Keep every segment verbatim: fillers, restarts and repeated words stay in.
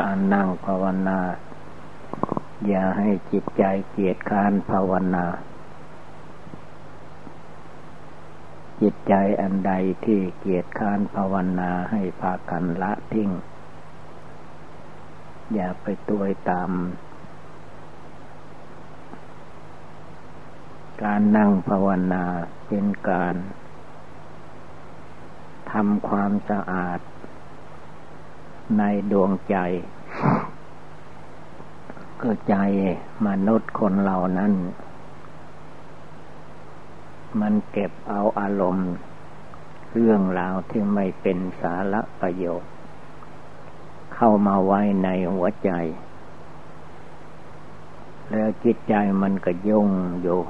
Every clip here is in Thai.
การนั่งภาวนาอย่าให้จิตใจเกียจคร้านภาวนาจิตใจอันใดที่เกียจคร้านภาวนาให้พากันละทิ้งอย่าไปตวยตามการนั่งภาวนาเป็นการทำความสะอาดในดวงใจก็ใจมนุษย์คนเหล่านั้นมันเก็บเอาอารมณ์เรื่องราวที่ไม่เป็นสาระประโยชน์เข้ามาไว้ในหัวใจแล้วจิตใจมันก็ยุ่งอยู่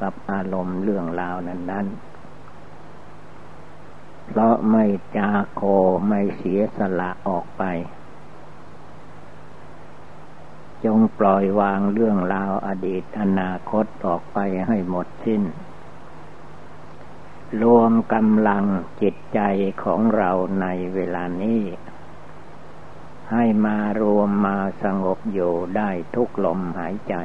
กับอารมณ์เรื่องราวนั้นๆเพราะไม่จาโคไม่เสียสละออกไปจงปล่อยวางเรื่องราวอดีตอนาคตออกไปให้หมดสิ้นรวมกำลังจิตใจของเราในเวลานี้ให้มารวมมาสงบอยู่ได้ทุกลมหายใจ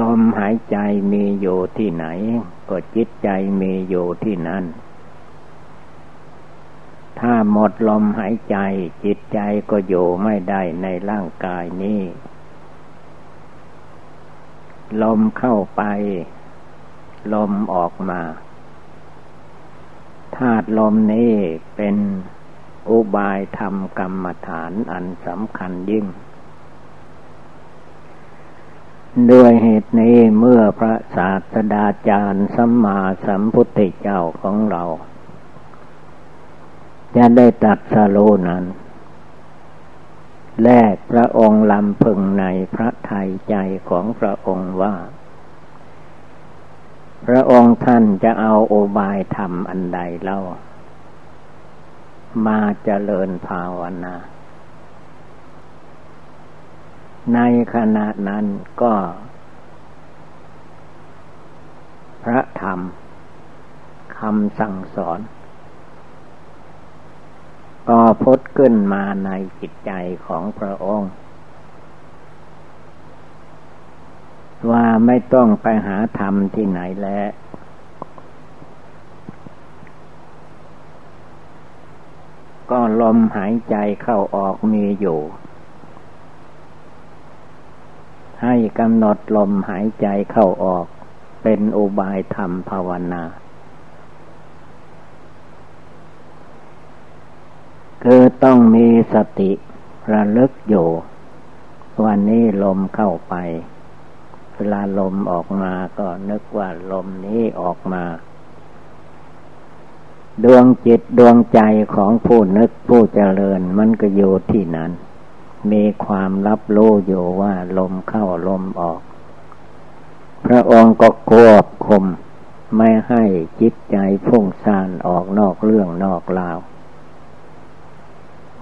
ลมหายใจมีอยู่ที่ไหนก็จิตใจมีอยู่ที่นั่นถ้าหมดลมหายใจจิตใจก็อยู่ไม่ได้ในร่างกายนี้ลมเข้าไปลมออกมาธาตุลมนี้เป็นอุบายธรรมกรรมฐานอันสำคัญยิ่งด้วยเหตุนี้เมื่อพระศาสดาจารย์สัมมาสัมพุทธเจ้าของเราจะได้ตรัสรู้นั้นแรกพระองค์ลำพึงในพระทัยใจของพระองค์ว่าพระองค์ท่านจะเอาโอบายธรรมอันใดเล่ามาเจริญภาวนาในขณะนั้นก็พระธรรมคำสั่งสอนก็ผุดขึ้นมาในจิตใจของพระองค์ว่าไม่ต้องไปหาธรรมที่ไหนแล้วก็ลมหายใจเข้าออกมีอยู่ให้กำหนดลมหายใจเข้าออกเป็นอุบายธรรมภาวนาคือต้องมีสติระลึกอยู่วันนี้ลมเข้าไปเวลาลมออกมาก็นึกว่าลมนี้ออกมาดวงจิตดวงใจของผู้นึกผู้เจริญมันก็อยู่ที่นั้นมีความรับรู้อยู่ว่าลมเข้าลมออกพระองค์ก็ควบคุมไม่ให้จิตใจฟุ้งซ่านออกนอกเรื่องนอกราว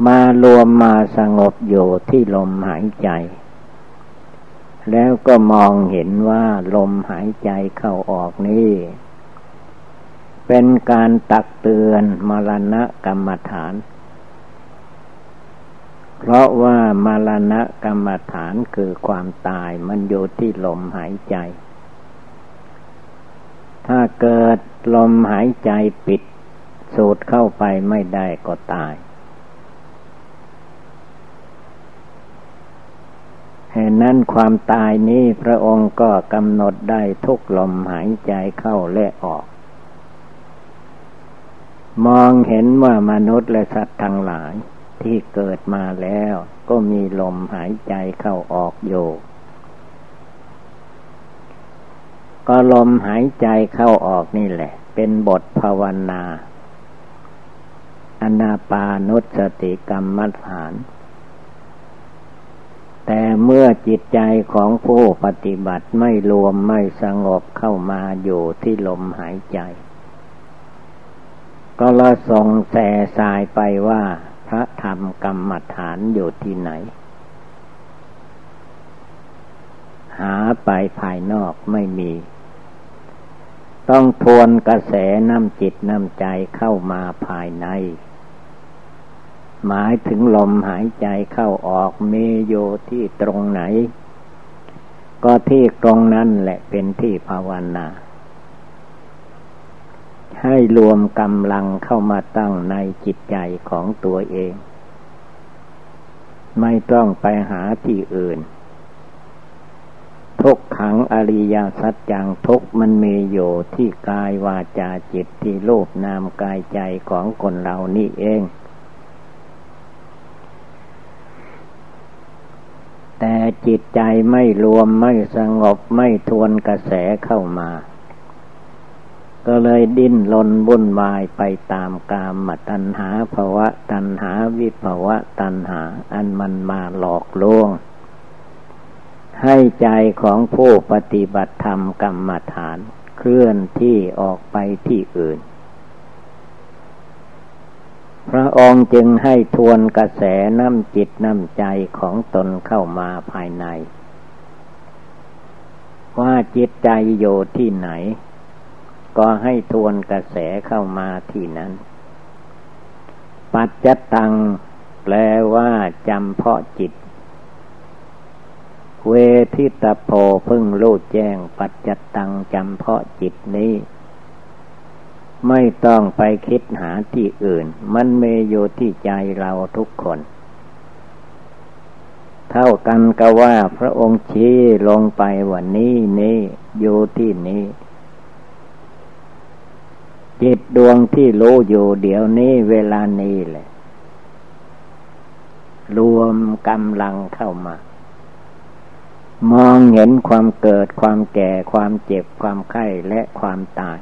มารวมมาสงบอยู่ที่ลมหายใจแล้วก็มองเห็นว่าลมหายใจเข้าออกนี้เป็นการตักเตือนมรณกรรมฐานเพราะว่ามรณะกรรมฐานคือความตายมันอยู่ที่ลมหายใจถ้าเกิดลมหายใจปิดสูดเข้าไปไม่ได้ก็ตายเหตุนั้นความตายนี้พระองค์ก็กำหนดได้ทุกลมหายใจเข้าและออกมองเห็นว่ามนุษย์และสัตว์ทั้งหลายที่เกิดมาแล้วก็มีลมหายใจเข้าออกอยู่ก็ลมหายใจเข้าออกนี่แหละเป็นบทภาวนาอานาปานสติกรรมฐานแต่เมื่อจิตใจของผู้ปฏิบัติไม่รวมไม่สงบเข้ามาอยู่ที่ลมหายใจก็ละส่งแส่สายไปว่าพระธรรมกรรมฐานอยู่ที่ไหนหาไปภายนอกไม่มีต้องทวนกระแสน้ำจิตน้ำใจเข้ามาภายใน หมายถึงลมหายใจเข้าออกมีอยู่ที่ตรงไหนก็ที่ตรงนั้นแหละเป็นที่ภาวนาให้รวมกำลังเข้ามาตั้งในจิตใจของตัวเองไม่ต้องไปหาที่อื่นทุกขังอริยสัจจังทุกมันมีอยู่ที่กายวาจาจิตที่รูปนามกายใจของคนเรานี่เองแต่จิตใจไม่รวมไม่สงบไม่ทวนกระแสเข้ามาก็เลยดิ้นรนวุ่นวายไปตามกามตัณหาภวตัณหาวิภวตัณหาอันมันมาหลอกลวงให้ใจของผู้ปฏิบัติธรรมกรรมฐานเคลื่อนที่ออกไปที่อื่นพระองค์จึงให้ทวนกระแสน้ำจิตน้ำใจของตนเข้ามาภายในว่าจิตใจอยู่ที่ไหนก็ให้ทวนกระแสเข้ามาที่นั้นปัจจตังแปลว่าจำเพาะจิตเวทิตโพพึ่งรู้แจ้งปัจจตังจำเพาะจิตนี้ไม่ต้องไปคิดหาที่อื่นมันมีอยู่ที่ใจเราทุกคนเท่ากันก็ว่าพระองค์ชี้ลงไปว่านี้นี้อยู่ที่นี้จิตดวงที่รู้อยู่เดี๋ยวนี้เวลานี้แหละรวมกำลังเข้ามามองเห็นความเกิดความแก่ความเจ็บความไข้และความตาย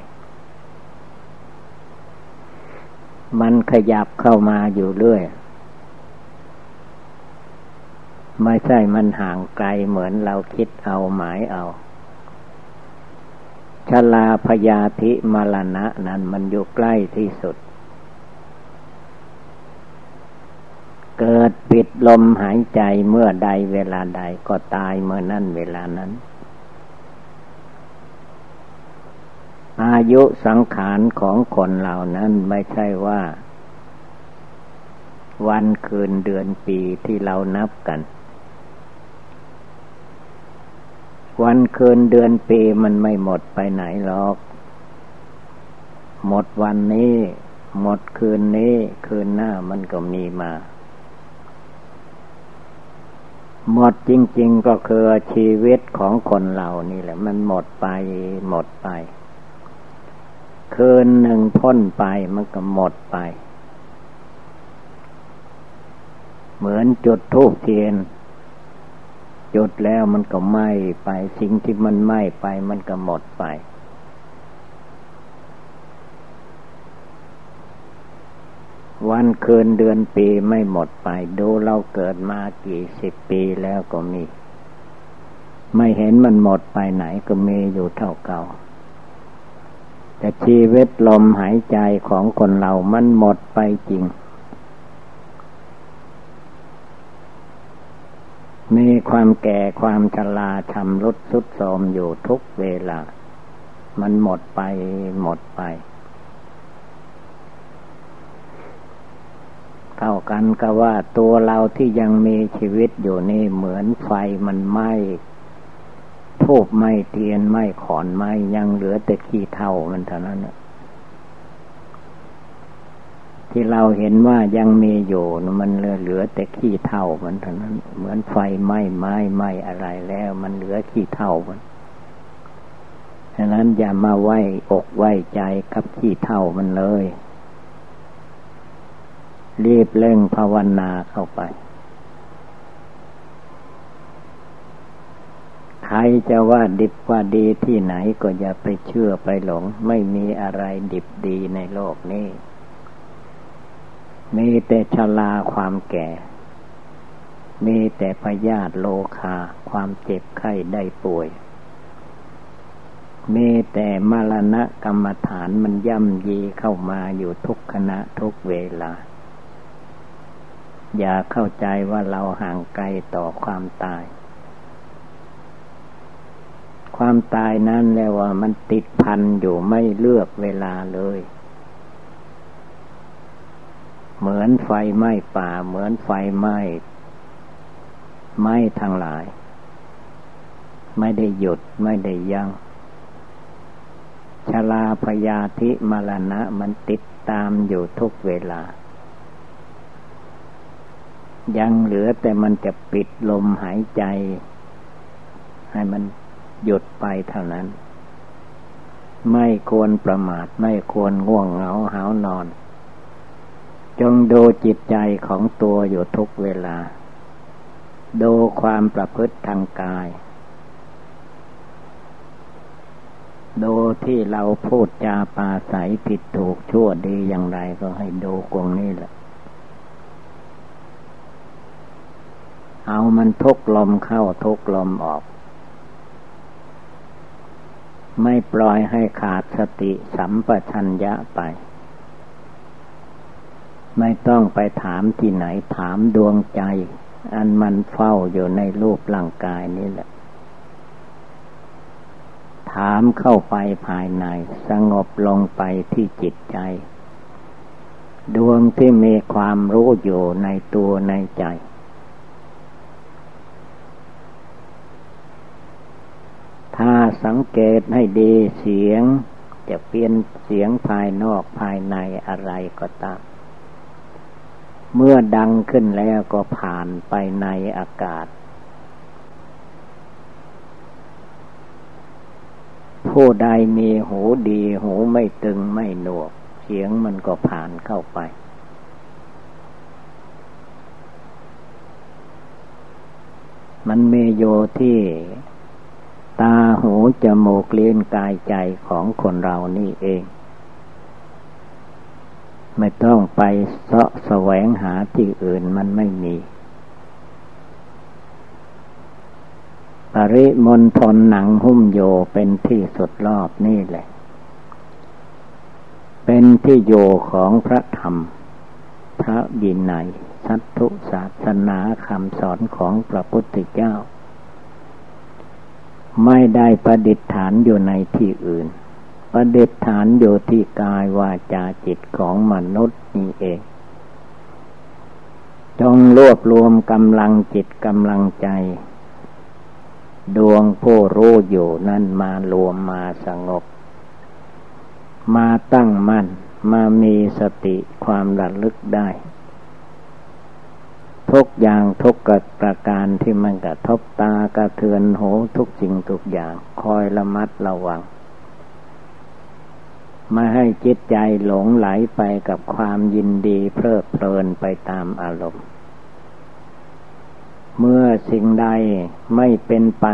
มันขยับเข้ามาอยู่เรื่อยไม่ใช่มันห่างไกลเหมือนเราคิดเอาหมายเอาชราพยาธิมรณะนั้นมันอยู่ใกล้ที่สุดเกิดปิดลมหายใจเมื่อใดเวลาใดก็ตายเมื่อนั้นเวลานั้นอายุสังขารของคนเหล่านั้นไม่ใช่ว่าวันคืนเดือนปีที่เรานับกันวันคืนเดือนปีมันไม่หมดไปไหนหรอกหมดวันนี้หมดคืนนี้คืนหน้ามันก็มีมาหมดจริงๆก็คือชีวิตของคนเรานี่แหละมันหมดไปหมดไปคืนหนึ่งพ้นไปมันก็หมดไปเหมือนจุดธูปเทียนจุดแล้วมันก็ไหม้ไปสิ่งที่มันไหม้ไปมันก็หมดไปวันคืนเดือนปีไม่หมดไปดูเราเกิดมากี่สิบปีแล้วก็มีไม่เห็นมันหมดไปไหนก็มีอยู่เท่าเก่าแต่ชีวิตลมหายใจของคนเรามันหมดไปจริงมีความแก่ความชราชำรุดทรุดโทรมอยู่ทุกเวลามันหมดไปหมดไปเท่ากันก็ว่าตัวเราที่ยังมีชีวิตอยู่นี่เหมือนไฟมันไหม้ธูปไหม้เทียนไหม้ขอนไหม้ยังเหลือแต่ขี้เถ้ามันเท่านั้นที่เราเห็นว่ายังมีอยู่มันเหลือแต่ขี้เถ้ามันเท่านั้นเหมือนไฟไหม้ไม้ไหม้อะไรแล้วมันเหลือขี้เถ้ามันฉะนั้นอย่ามาไว้อกไว้ใจกับขี้เถ้ามันเลยรีบเร่งภาวนาเข้าไปใครจะว่าดิบว่าดีที่ไหนก็อย่าไปเชื่อไปหลงไม่มีอะไรดิบดีในโลกนี้มีแต่ชราความแก่มีแต่พยาธิโรคาความเจ็บไข้ได้ป่วยมีแต่มรณะกรรมฐานมันย่ำยีเข้ามาอยู่ทุกขณะทุกเวลาอย่าเข้าใจว่าเราห่างไกลต่อความตายความตายนั้นแล้วว่ามันติดพันอยู่ไม่เลือกเวลาเลย เหมือนไฟไหม้ป่าเหมือนไฟไหม้ไหม้ทั้งหลายไม่ได้หยุดไม่ได้ยั้งชราพยาธิมรณะมันติดตามอยู่ทุกเวลายังเหลือแต่มันจะปิดลมหายใจให้มันหยุดไปเท่านั้นไม่ควรประมาทไม่ควรง่วงเหงาหาวนอนจงดูจิตใจของตัวอยู่ทุกเวลาดูความประพฤติทางกายดูที่เราพูดจาปาศัยผิดถูกชั่วดีอย่างไรก็ให้ดูกองนี้แหละเอามันทุกลมเข้าทุกลมออกไม่ปล่อยให้ขาดสติสัมปชัญญะไปไม่ต้องไปถามที่ไหนถามดวงใจอันมันเฝ้าอยู่ในรูปร่างกายนี่แหละถามเข้าไปภายในสงบลงไปที่จิตใจดวงที่มีความรู้อยู่ในตัวในใจถ้าสังเกตให้ดีเสียงจะเปลี่ยนเสียงภายนอกภายในอะไรก็ตามเมื่อดังขึ้นแล้วก็ผ่านไปในอากาศผู้ใดมีหูดีหูไม่ตึงไม่หนวกเสียงมันก็ผ่านเข้าไปมันมีโยที่ตาหูจมูกลิ้นกายใจของคนเรานี่เองไม่ต้องไปเสาะแสวงหาที่อื่นมันไม่มีปริมณฑลหนังหุ้มโยเป็นที่สุดรอบนี่แหละเป็นที่โยของพระธรรมพระวินัยสัทธุศาสนาคำสอนของพระพุทธเจ้าไม่ได้ประดิษฐานอยู่ในที่อื่นประดิษฐานอยู่ที่กายวาจาจิตของมนุษย์นี่เองจงรวบรวมกำลังจิตกำลังใจดวงผู้รู้อยู่นั้นมารวมมาสงบมาตั้งมั่นมามีสติความระลึกได้ทุกอย่างทุกประการที่มันกระทบตากระเทือนหูทุกสิ่งทุกอย่างคอยระมัดระวังไม่ให้จิตใจหลงไหลไปกับความยินดีเพลิดเพลินไปตามอารมณ์เมื่อสิ่งใดไม่เป็นไป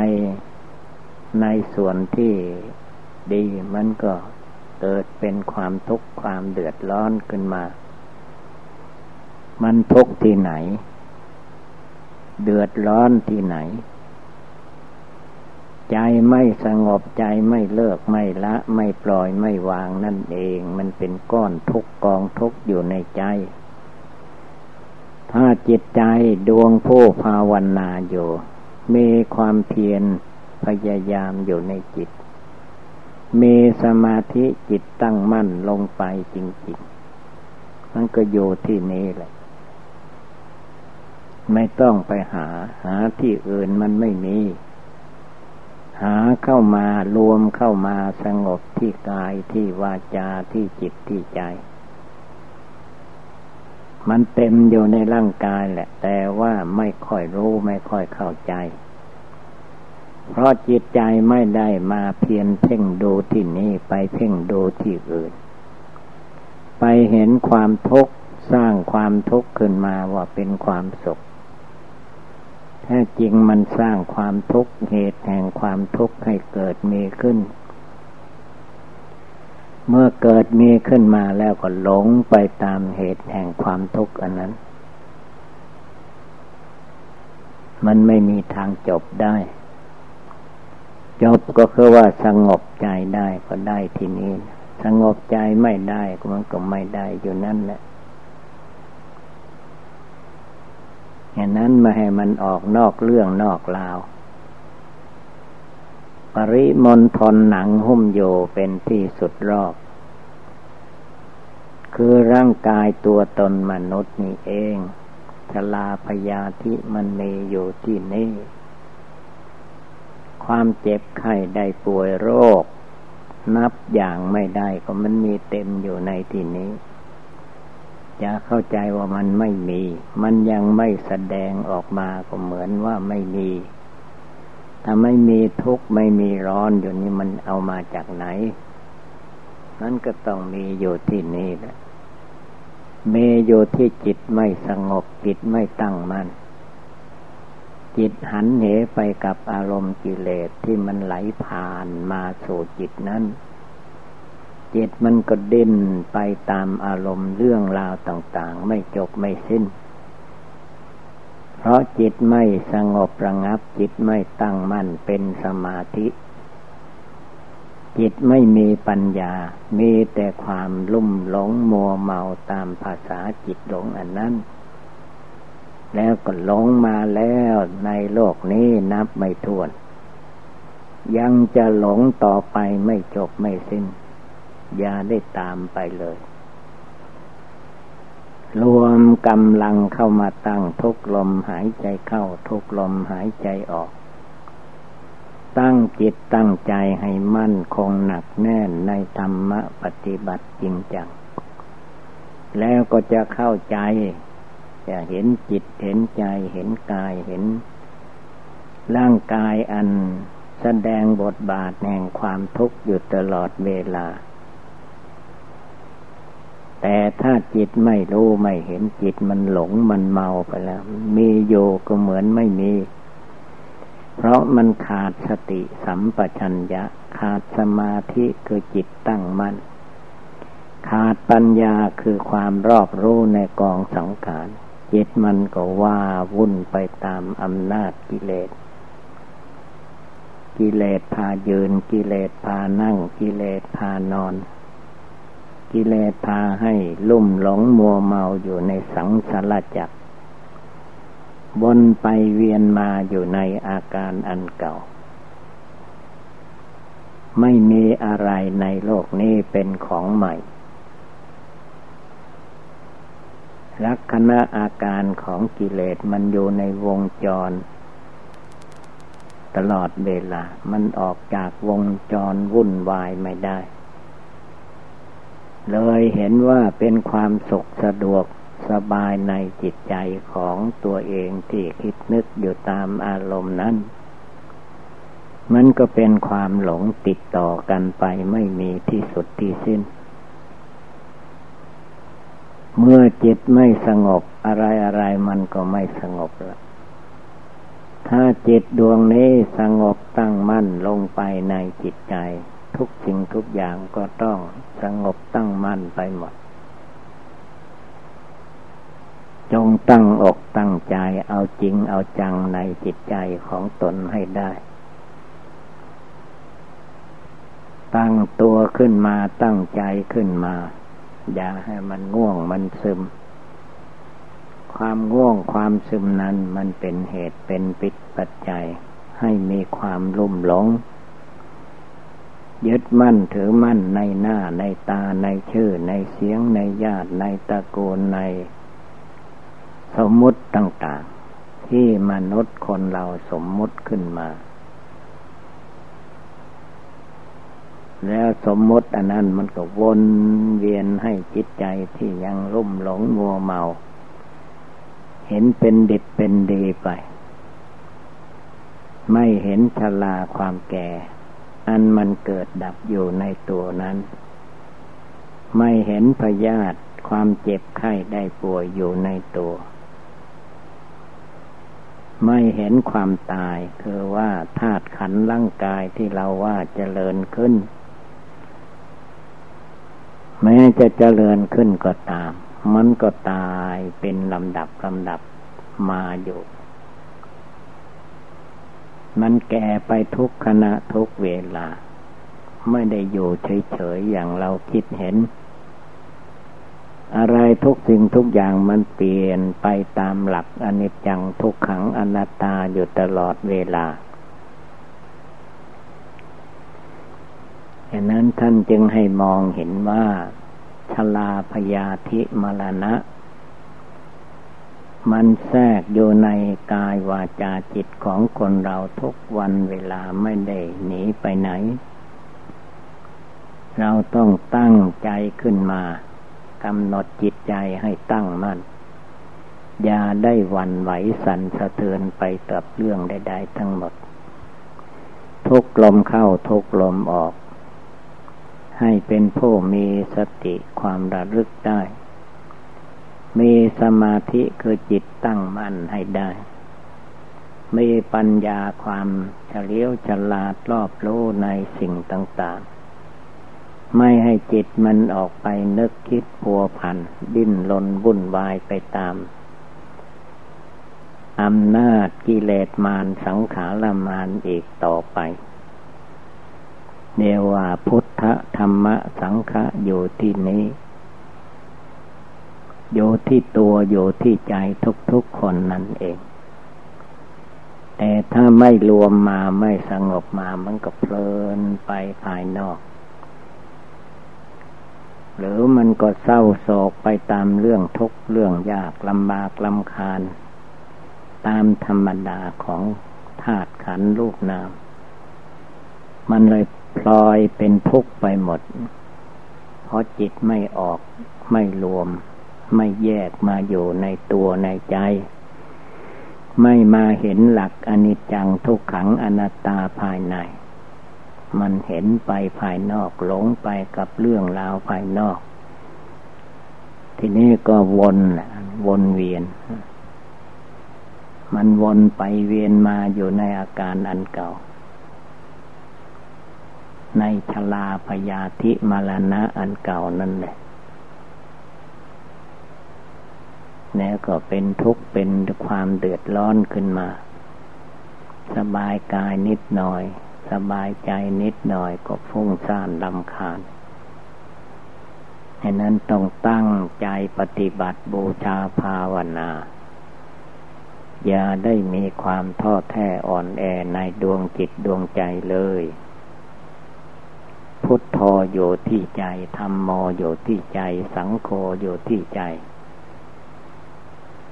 ในส่วนที่ดีมันก็เกิดเป็นความทุกข์ความเดือดร้อนขึ้นมามันทุกข์ที่ไหนเดือดร้อนที่ไหนใจไม่สงบใจไม่เลิกไม่ละไม่ปล่อยไม่วางนั่นเองมันเป็นก้อนทุกข์กองทุกข์อยู่ในใจถ้าจิตใจดวงผู้ภาวนาอยู่มีความเพียรพยายามอยู่ในจิตมีสมาธิจิตตั้งมั่นลงไปจริงๆมันก็อยู่ที่นี้แหละไม่ต้องไปหาหาที่อื่นมันไม่มีหาเข้ามารวมเข้ามาสงบที่กายที่วาจาที่จิตที่ใจมันเต็มอยู่ในร่างกายแหละแต่ว่าไม่ค่อยรู้ไม่ค่อยเข้าใจเพราะจิตใจไม่ได้มาเพียรเพ่งดูที่นี่ไปเพ่งดูที่อื่นไปเห็นความทุกข์สร้างความทุกข์ขึ้นมาว่าเป็นความสุขแท้จริงมันสร้างความทุกข์เหตุแห่งความทุกข์ให้เกิดมีขึ้นเมื่อเกิดมีขึ้นมาแล้วก็หลงไปตามเหตุแห่งความทุกข์อันนั้นมันไม่มีทางจบได้จบก็คือว่าสงบใจได้ก็ได้ที่นี้สงบใจไม่ได้ก็มันก็ไม่ได้อยู่นั่นแหละอย่างนั้นไม่ให้มันออกนอกเรื่องนอกราวปริมณฑลหนังหุ้มโยเป็นที่สุดรอบ ค คือร่างกายตัวตนมนุษย์นี่เองชราพยาธิมันมีอยู่ที่นี่ความเจ็บไข้ได้ป่วยโรคนับอย่างไม่ได้ก็มันมีเต็มอยู่ในที่นี้จะเข้าใจว่ามันไม่มีมันยังไม่แสดงออกมาก็เหมือนว่าไม่มีถ้าไม่มีทุกข์ไม่มีร้อนอยู่นี่มันเอามาจากไหนนั่นก็ต้องมีอยู่ที่นี่แหละมีอยู่ที่จิตไม่สงบจิตไม่ตั้งมั่นจิตหันเหไปกับอารมณ์กิเลสที่มันไหลผ่านมาสู่จิตนั้นจิตมันก็ดิ้นไปตามอารมณ์เรื่องราวต่างๆไม่จบไม่สิ้นเพราะจิตไม่สงบระงับจิตไม่ตั้งมั่นเป็นสมาธิจิตไม่มีปัญญามีแต่ความลุ่มหลงมัวเมาตามภาษาจิตหลงอันนั้นแล้วก็หลงมาแล้วในโลกนี้นับไม่ถ้วนยังจะหลงต่อไปไม่จบไม่สิ้นอย่าได้ตามไปเลยรวมกำลังเข้ามาตั้งทุกลมหายใจเข้าทุกลมหายใจออกตั้งจิตตั้งใจให้มั่นคงหนักแน่นในธรรมะปฏิบัติจริงจังแล้วก็จะเข้าใจจะเห็นจิตเห็นใจเห็นกายเห็นร่างกายอันแสดงบทบาทแห่งความทุกข์อยู่ตลอดเวลาแต่ถ้าจิตไม่รู้ไม่เห็นจิตมันหลงมันเมาไปแล้วมีโยก็เหมือนไม่มีเพราะมันขาดสติสัมปชัญญะขาดสมาธิคือจิตตั้งมั่นขาดปัญญาคือความรอบรู้ในกองสังขารจิตมันก็ว่าวุ่นไปตามอำนาจกิเลสกิเลสพายืนกิเลสพานั่งกิเลสพานอนกิเลสพาให้ลุ่มหลงมัวเมาอยู่ในสังสารวัฏวนไปเวียนมาอยู่ในอาการอันเก่าไม่มีอะไรในโลกนี้เป็นของใหม่ลักษณะอาการของกิเลสมันอยู่ในวงจรตลอดเวลามันออกจากวงจรวุ่นวายไม่ได้เลยเห็นว่าเป็นความสุขสะดวกสบายในจิตใจของตัวเองที่คิดนึกอยู่ตามอารมณ์นั้นมันก็เป็นความหลงติดต่อกันไปไม่มีที่สุดที่สิ้นเมื่อจิตไม่สงบอะไรอะไรมันก็ไม่สงบละถ้าจิตดวงนี้สงบตั้งมั่นลงไปในจิตใจทุกสิ่งทุกอย่างก็ต้องสงบตั้งมั่นไปหมดจงตั้งอกตั้งใจเอาจริงเอาจังในจิตใจของตนให้ได้ตั้งตัวขึ้นมาตั้งใจขึ้นมาอย่าให้มันง่วงมันซึมความง่วงความซึมนั้นมันเป็นเหตุเป็นปิดปัจจัยให้มีความลุ่มหลงยึดมั่นถือมั่นในหน้าในตาในชื่อในเสียงในญาติในตระกูลในสมมุติต่างๆที่มนุษย์คนเราสมมุติขึ้นมาแล้วสมมุติอันนั้นมันก็วนเวียนให้จิตใจที่ยังลุ่มหลงมัวเมาเห็นเป็นดิบเป็นดีไปไม่เห็นชราความแก่อันมันเกิดดับอยู่ในตัวนั้นไม่เห็นพยาธิความเจ็บไข้ได้ป่วยอยู่ในตัวไม่เห็นความตายคือว่าธาตุขันธ์ร่างกายที่เราว่าเจริญขึ้นแม้จะเจริญขึ้นก็ตามมันก็ตายเป็นลำดับลำดับมาอยู่มันแก่ไปทุกขณะทุกเวลาไม่ได้อยู่เฉยๆอย่างเราคิดเห็นอะไรทุกสิ่งทุกอย่างมันเปลี่ยนไปตามหลักอนิจจังทุกขังอนัตตาอยู่ตลอดเวลาฉะนั้นท่านจึงให้มองเห็นว่า ชราพยาธิมรณะมันแทรกอยู่ในกายวาจาจิตของคนเราทุกวันเวลาไม่ได้หนีไปไหนเราต้องตั้งใจขึ้นมากำหนดจิตใจให้ตั้งมั่นอย่าได้หวั่นไหวสั่นสะเทือนไปกับเรื่องใดๆทั้งหมดทุกลมเข้าทุกลมออกให้เป็นผู้มีสติความระลึกได้มีสมาธิคือจิตตั้งมั่นให้ได้มีปัญญาความเฉลียวฉลาดรอบรู้ในสิ่งต่างๆไม่ให้จิตมันออกไปนึกคิดพัวพันดิ้นรนวุ่นวายไปตามอำนาจกิเลสมารสังขารมารอีกต่อไปเรียกว่าพุทธธรรมสังฆะอยู่ที่นี้อยู่ที่ตัวอยู่ที่ใจทุกๆคนนั่นเองแต่ถ้าไม่รวมมาไม่สงบมามันก็เพลินไปภายนอกหรือมันก็เศร้าโศกไปตามเรื่องทุกข์เรื่องยากลำบากลำคาญตามธรรมดาของธาตุขันธ์รูปนามมันเลยพลอยเป็นทุกข์ไปหมดเพราะจิตไม่ออกไม่รวมไม่แยกมาอยู่ในตัวในใจไม่มาเห็นหลักอนิจจังทุกขังอนัตตาภายในมันเห็นไปภายนอกหลงไปกับเรื่องราวภายนอกทีนี้ก็วนวนเวียนมันวนไปเวียนมาอยู่ในอาการอันเก่าในชราพยาธิมรณะอันเก่านั่นแหละแล้วก็เป็นทุกข์เป็นความเดือดร้อนขึ้นมาสบายกายนิดหน่อยสบายใจนิดหน่อยก็ฟุ้งซ่านรำคาญฉะนั้นต้องตั้งใจปฏิบัติบูชาภาวนาอย่าได้มีความท้อแท้อ่อนแอในดวงจิตดวงใจเลยพุทโธอยู่ที่ใจธัมโมอยู่ที่ใจสังโฆอยู่ที่ใจ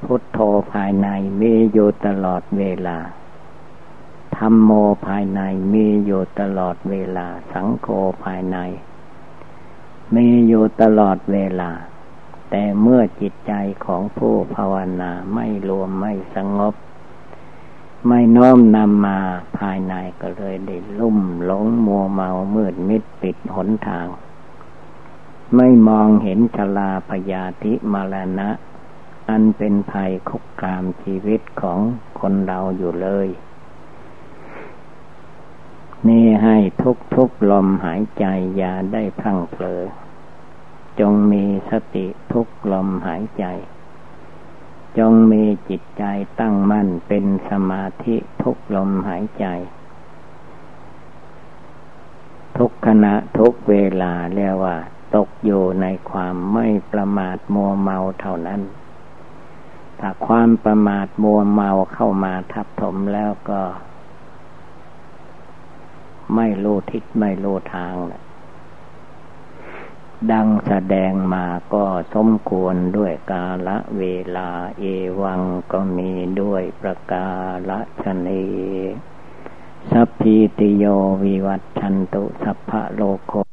พุทโธภายในมีอยู่ตลอดเวลาธัมโมภายในมีอยู่ตลอดเวลาสังโฆภายในมีอยู่ตลอดเวลาแต่เมื่อจิตใจของผู้ภาวนาไม่รวมไม่สงบไม่น้อมนำมาภายในก็เลยได้ลุ่มหลงมัวเมามืดมิดปิดหนทางไม่มองเห็นชราพยาธิมรณะอันเป็นภัยคุกคามชีวิตของคนเราอยู่เลยนี่ให้ทุกทุกลมหายใจอย่าได้พลั้งเผลอจงมีสติทุกลมหายใจจงมีจิตใจตั้งมั่นเป็นสมาธิทุกลมหายใจทุกขณะทุกเวลาเรียกว่าตกอยู่ในความไม่ประมาทมัวเมาเท่านั้นถ้าความประมาทมัวเมาเข้ามาทับถมแล้วก็ไม่รู้ทิศไม่รู้ทางดังแสดงมาก็สมควรด้วยกาลเวลาเอวังก็มีด้วยประกาศนี้สัพพิติโยวิวัตชันตุสัพพะโลก